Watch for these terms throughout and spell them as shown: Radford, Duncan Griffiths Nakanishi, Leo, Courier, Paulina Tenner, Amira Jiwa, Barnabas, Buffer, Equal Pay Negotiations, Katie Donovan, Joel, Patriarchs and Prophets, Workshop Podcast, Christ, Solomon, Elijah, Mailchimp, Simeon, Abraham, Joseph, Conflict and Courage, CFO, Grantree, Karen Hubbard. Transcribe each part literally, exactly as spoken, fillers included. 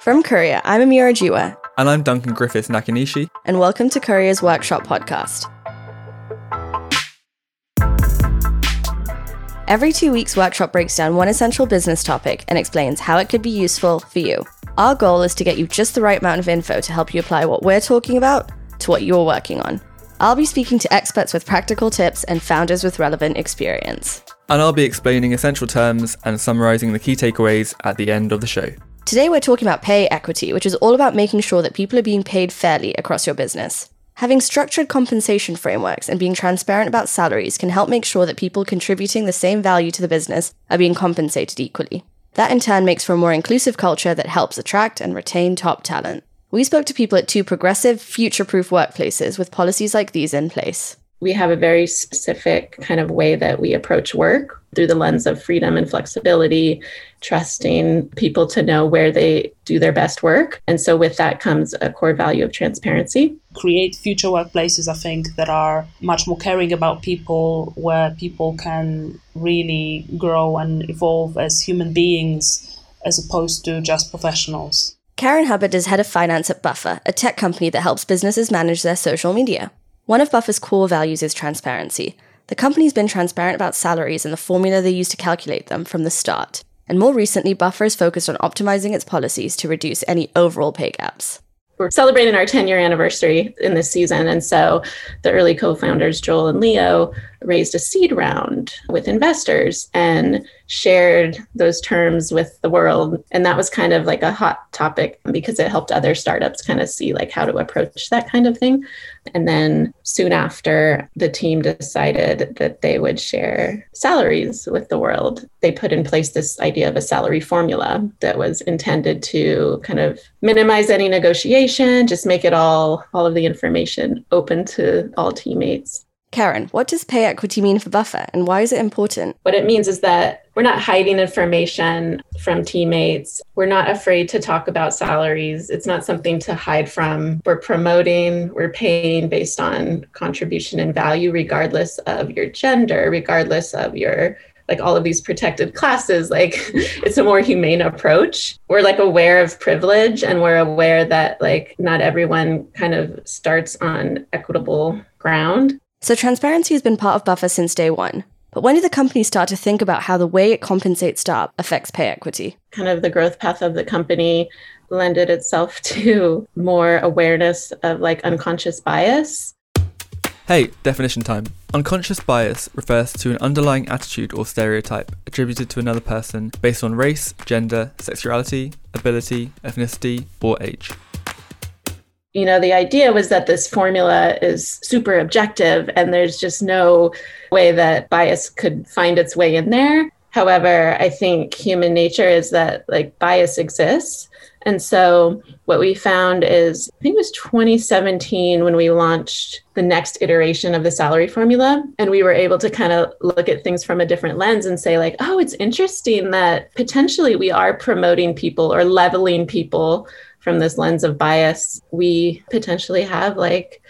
From Courier, I'm Amira Jiwa. And I'm Duncan Griffiths Nakanishi. And welcome to Courier's Workshop Podcast. Every two weeks, Workshop breaks down one essential business topic and explains how it could be useful for you. Our goal is to get you just the right amount of info to help you apply what we're talking about to what you're working on. I'll be speaking to experts with practical tips and founders with relevant experience. And I'll be explaining essential terms and summarising the key takeaways at the end of the show. Today we're talking about pay equity, which is all about making sure that people are being paid fairly across your business. Having structured compensation frameworks and being transparent about salaries can help make sure that people contributing the same value to the business are being compensated equally. That in turn makes for a more inclusive culture that helps attract and retain top talent. We spoke to people at two progressive, future-proof workplaces with policies like these in place. We have a very specific kind of way that we approach work through the lens of freedom and flexibility, trusting people to know where they do their best work. And so with that comes a core value of transparency. Create future workplaces, I think, that are much more caring about people, where people can really grow and evolve as human beings as opposed to just professionals. Karen Hubbard is head of finance at Buffer, a tech company that helps businesses manage their social media. One of Buffer's core values is transparency. The company's been transparent about salaries and the formula they use to calculate them from the start. And more recently, Buffer is focused on optimizing its policies to reduce any overall pay gaps. We're celebrating our ten-year anniversary in this season. And so the early co-founders, Joel and Leo, raised a seed round with investors and shared those terms with the world. And that was kind of like a hot topic because it helped other startups kind of see like how to approach that kind of thing. And then soon after, the team decided that they would share salaries with the world. They put in place this idea of a salary formula that was intended to kind of minimize any negotiation, just make it all, all of the information open to all teammates. Karen, what does pay equity mean for Buffer and why is it important? What it means is that we're not hiding information from teammates. We're not afraid to talk about salaries. It's not something to hide from. We're promoting, we're paying based on contribution and value, regardless of your gender, regardless of your, like all of these protected classes. Like it's a more humane approach. We're like aware of privilege and we're aware that like not everyone kind of starts on equitable ground. So transparency has been part of Buffer since day one. But when did the company start to think about how the way it compensates staff affects pay equity? Kind of the growth path of the company lended itself to more awareness of like unconscious bias. Hey, definition time. Unconscious bias refers to an underlying attitude or stereotype attributed to another person based on race, gender, sexuality, ability, ethnicity, or age. You know, the idea was that this formula is super objective and there's just no way that bias could find its way in there. However, I think human nature is that like bias exists. And so what we found is, I think it was twenty seventeen when we launched the next iteration of the salary formula. And we were able to kind of look at things from a different lens and say like, oh, it's interesting that potentially we are promoting people or leveling people from this lens of bias. We potentially have like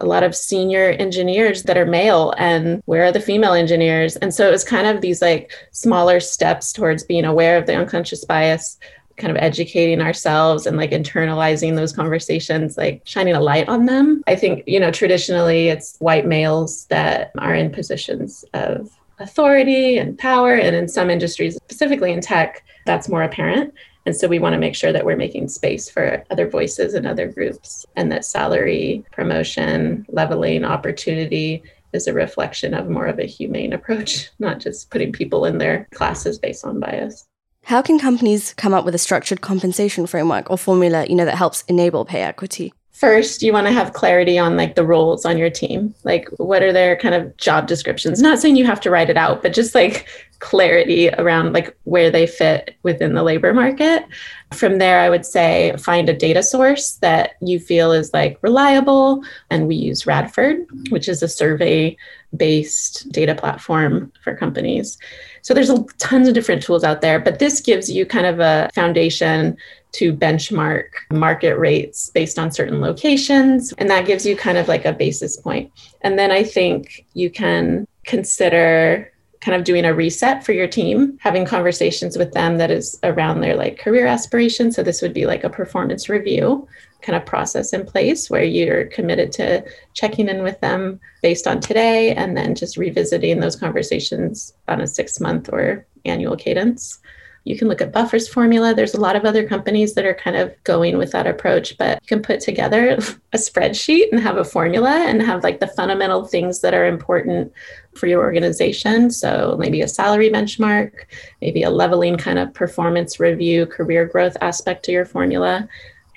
a lot of senior engineers that are male, and where are the female engineers? And so it was kind of these like smaller steps towards being aware of the unconscious bias, kind of educating ourselves and like internalizing those conversations, like shining a light on them. I think, you know, traditionally it's white males that are in positions of authority and power. And in some industries, specifically in tech, that's more apparent. And so we want to make sure that we're making space for other voices and other groups, and that salary, promotion, leveling, opportunity is a reflection of more of a humane approach, not just putting people in their classes based on bias. How can companies come up with a structured compensation framework or formula, you know, that helps enable pay equity? First, you want to have clarity on like the roles on your team. Like what are their kind of job descriptions? Not saying you have to write it out, but just like clarity around like where they fit within the labor market. From there, I would say find a data source that you feel is like reliable. And we use Radford, which is a survey-based data platform for companies. So there's a, tons of different tools out there, but this gives you kind of a foundation to benchmark market rates based on certain locations. And that gives you kind of like a basis point. And then I think you can consider kind of doing a reset for your team, having conversations with them that is around their like career aspirations. So this would be like a performance review kind of process in place where you're committed to checking in with them based on today and then just revisiting those conversations on a six month or annual cadence. You can look at Buffer's formula. There's a lot of other companies that are kind of going with that approach, but you can put together a spreadsheet and have a formula and have like the fundamental things that are important for your organization. So maybe a salary benchmark, maybe a leveling kind of performance review, career growth aspect to your formula.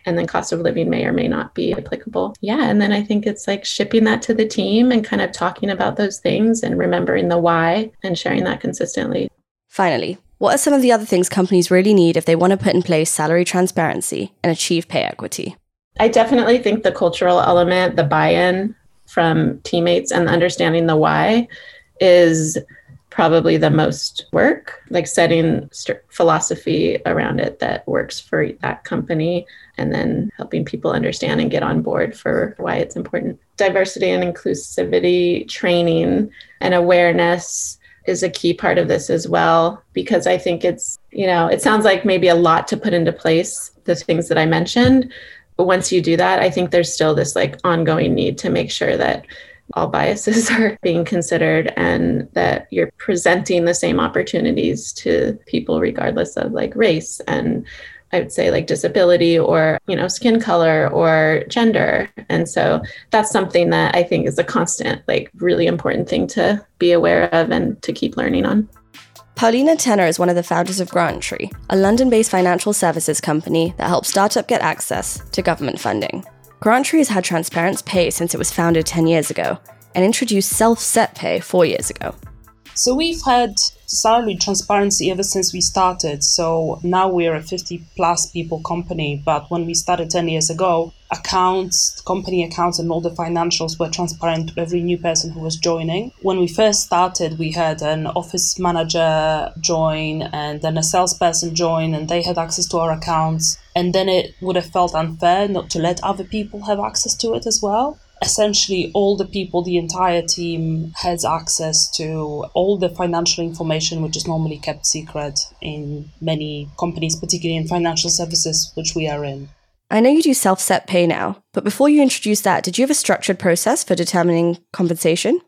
And then cost of living may or may not be applicable. Yeah. And then I think it's like shipping that to the team and kind of talking about those things and remembering the why and sharing that consistently. Finally, what are some of the other things companies really need if they want to put in place salary transparency and achieve pay equity? I definitely think the cultural element, the buy-in from teammates and understanding the why is probably the most work, like setting st- philosophy around it that works for that company and then helping people understand and get on board for why it's important. Diversity and inclusivity training and awareness is a key part of this as well, because I think it's, you know, it sounds like maybe a lot to put into place, the things that I mentioned. But once you do that, I think there's still this like ongoing need to make sure that all biases are being considered and that you're presenting the same opportunities to people regardless of like race and I would say like disability or, you know, skin color or gender. And so that's something that I think is a constant, like really important thing to be aware of and to keep learning on. Paulina Tenner is one of the founders of Grantree, a London-based financial services company that helps startups get access to government funding. Grantree has had transparent pay since it was founded ten years ago and introduced self-set pay four years ago. So we've had salary transparency ever since we started. So now we're a fifty plus people company. But when we started ten years ago, accounts, company accounts and all the financials were transparent to every new person who was joining. When we first started, we had an office manager join and then a salesperson join and they had access to our accounts. And then it would have felt unfair not to let other people have access to it as well. Essentially, all the people, the entire team has access to all the financial information, which is normally kept secret in many companies, particularly in financial services, which we are in. I know you do self-set pay now, but before you introduced that, did you have a structured process for determining compensation?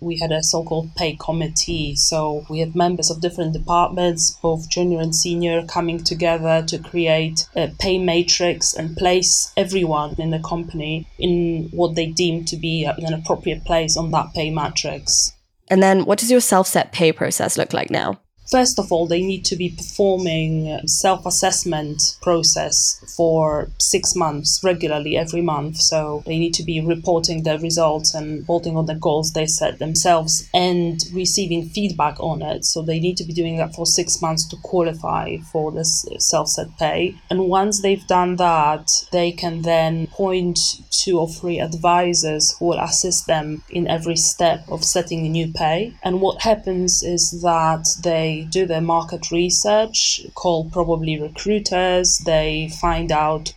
We had a so-called pay committee. So we had members of different departments, both junior and senior, coming together to create a pay matrix and place everyone in the company in what they deemed to be an appropriate place on that pay matrix. And then what does your self-set pay process look like now? First of all, they need to be performing a self-assessment process for six months regularly every month. So they need to be reporting their results and reporting on the goals they set themselves and receiving feedback on it. So they need to be doing that for six months to qualify for this self-set pay. And once they've done that, they can then point two or three advisors who will assist them in every step of setting the new pay. And what happens is that they do their market research, call probably recruiters, they find out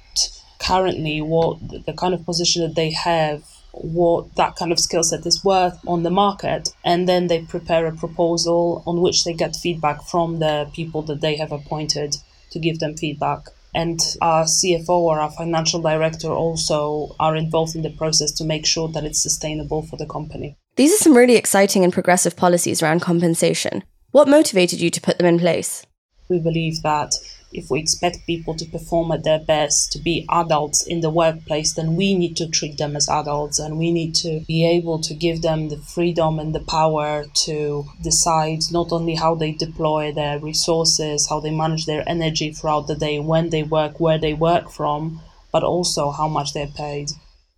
currently what the kind of position that they have, what that kind of skill set is worth on the market, and then they prepare a proposal on which they get feedback from the people that they have appointed to give them feedback. And our C F O or our financial director also are involved in the process to make sure that it's sustainable for the company. These are some really exciting and progressive policies around compensation. What motivated you to put them in place? We believe that if we expect people to perform at their best, to be adults in the workplace, then we need to treat them as adults and we need to be able to give them the freedom and the power to decide not only how they deploy their resources, how they manage their energy throughout the day, when they work, where they work from, but also how much they're paid.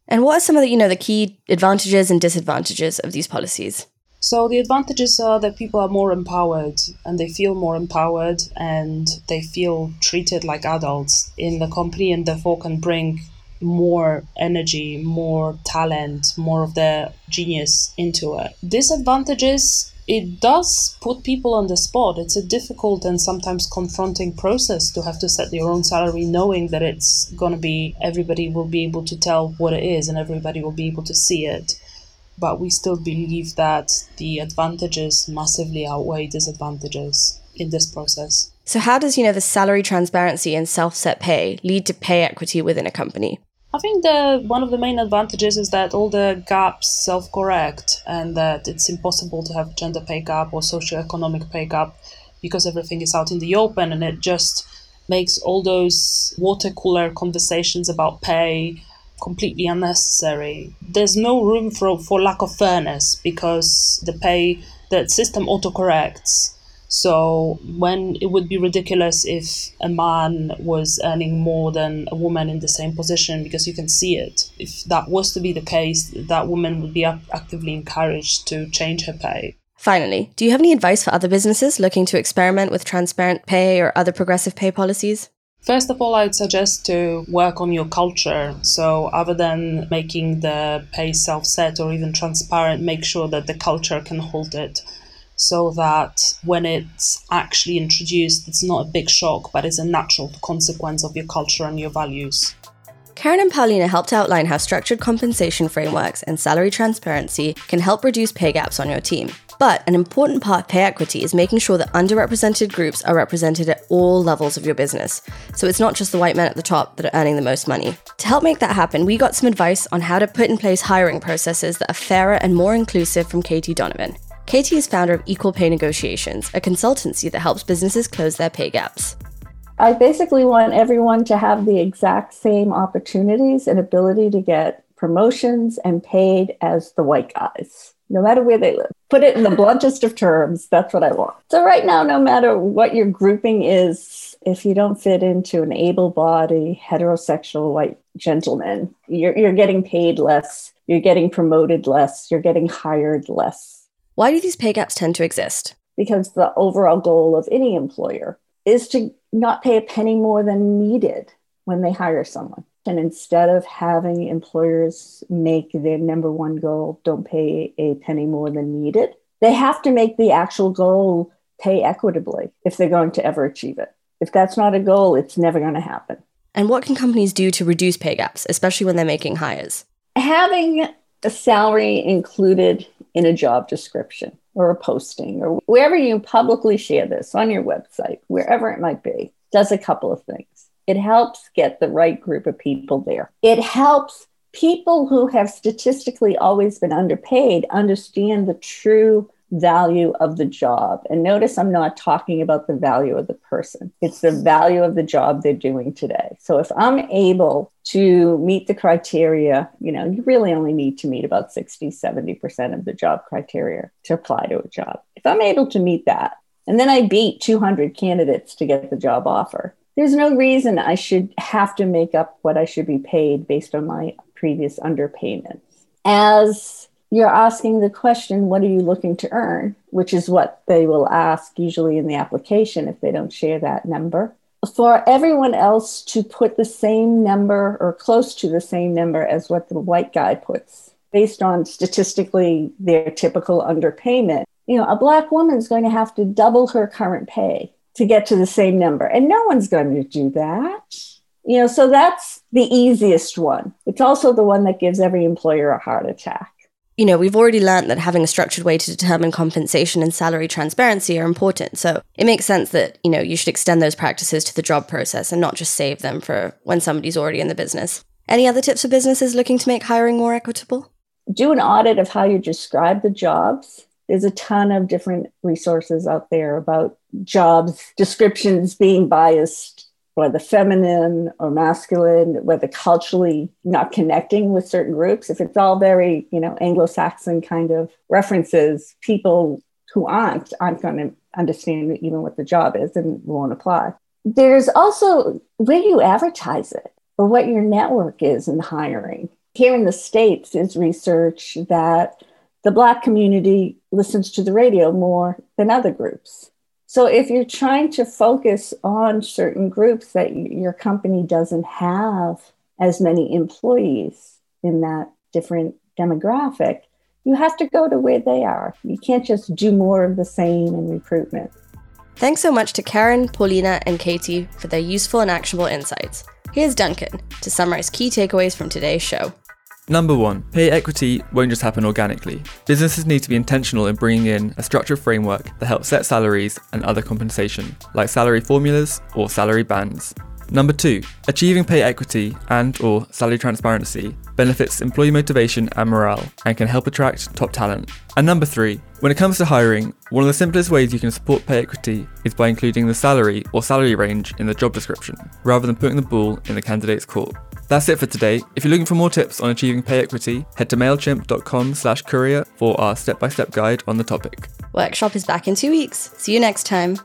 And what are some of the, you know, the key advantages and disadvantages of these policies? So the advantages are that people are more empowered and they feel more empowered and they feel treated like adults in the company and therefore can bring more energy, more talent, more of their genius into it. Disadvantages, it does put people on the spot. It's a difficult and sometimes confronting process to have to set your own salary knowing that it's going to be, everybody will be able to tell what it is and everybody will be able to see it. but we still believe that the advantages massively outweigh disadvantages in this process. So how does, you know, the salary transparency and self-set pay lead to pay equity within a company? I think the one of the main advantages is that all the gaps self-correct and that it's impossible to have gender pay gap or socioeconomic pay gap because everything is out in the open, and it just makes all those water cooler conversations about pay completely unnecessary. There's no room for, for lack of fairness because the pay, the system autocorrects. So when it would be ridiculous if a man was earning more than a woman in the same position because you can see it. If that was to be the case, that woman would be actively encouraged to change her pay. Finally, do you have any advice for other businesses looking to experiment with transparent pay or other progressive pay policies? First of all, I'd suggest to work on your culture. So other than making the pay self-set or even transparent, make sure that the culture can hold it, so that when it's actually introduced, it's not a big shock, but it's a natural consequence of your culture and your values. Karen and Paulina helped outline how structured compensation frameworks and salary transparency can help reduce pay gaps on your team. But an important part of pay equity is making sure that underrepresented groups are represented at all levels of your business. So it's not just the white men at the top that are earning the most money. To help make that happen, we got some advice on how to put in place hiring processes that are fairer and more inclusive from Katie Donovan. Katie is founder of Equal Pay Negotiations, a consultancy that helps businesses close their pay gaps. I basically want everyone to have the exact same opportunities and ability to get promotions and paid as the white guys, no matter where they live. Put it in the bluntest of terms, that's what I want. So right now, no matter what your grouping is, if you don't fit into an able-bodied, heterosexual white gentleman, you're, you're getting paid less, you're getting promoted less, you're getting hired less. Why do these pay gaps tend to exist? Because the overall goal of any employer is to not pay a penny more than needed when they hire someone. And instead of having employers make their number one goal, don't pay a penny more than needed, they have to make the actual goal pay equitably if they're going to ever achieve it. If that's not a goal, it's never going to happen. And what can companies do to reduce pay gaps, especially when they're making hires? Having a salary included in a job description or a posting or wherever you publicly share this on your website, wherever it might be, does a couple of things. It helps get the right group of people there. It helps people who have statistically always been underpaid understand the true value of the job. And notice I'm not talking about the value of the person. It's the value of the job they're doing today. So if I'm able to meet the criteria, you know, you really only need to meet about sixty, seventy percent of the job criteria to apply to a job. If I'm able to meet that, and then I beat two hundred candidates to get the job offer, there's no reason I should have to make up what I should be paid based on my previous underpayments. As you're asking the question, what are you looking to earn? Which is what they will ask usually in the application if they don't share that number. For everyone else to put the same number or close to the same number as what the white guy puts, based on statistically their typical underpayment, you know, a Black woman's going to have to double her current pay to get to the same number. And no one's going to do that. You know, so that's the easiest one. It's also the one that gives every employer a heart attack. You know, we've already learned that having a structured way to determine compensation and salary transparency are important. So it makes sense that, you know, you should extend those practices to the job process and not just save them for when somebody's already in the business. Any other tips for businesses looking to make hiring more equitable? Do an audit of how you describe the jobs. There's a ton of different resources out there about jobs descriptions being biased, whether feminine or masculine, whether culturally not connecting with certain groups. If it's all very, you know, Anglo-Saxon kind of references, people who aren't, aren't going to understand even what the job is and won't apply. There's also where you advertise it or what your network is in hiring. Here in the States is research that the Black community listens to the radio more than other groups. So if you're trying to focus on certain groups that your company doesn't have as many employees in that different demographic, you have to go to where they are. You can't just do more of the same in recruitment. Thanks so much to Karen, Paulina, and Katie for their useful and actionable insights. Here's Duncan to summarize key takeaways from today's show. Number one, pay equity won't just happen organically. Businesses need to be intentional in bringing in a structured framework that helps set salaries and other compensation, like salary formulas or salary bands. Number two, achieving pay equity and or salary transparency benefits employee motivation and morale and can help attract top talent. And number three, when it comes to hiring, one of the simplest ways you can support pay equity is by including the salary or salary range in the job description, rather than putting the ball in the candidate's court. That's it for today. If you're looking for more tips on achieving pay equity, head to mailchimp.com slash courier for our step-by-step guide on the topic. Workshop is back in two weeks. See you next time.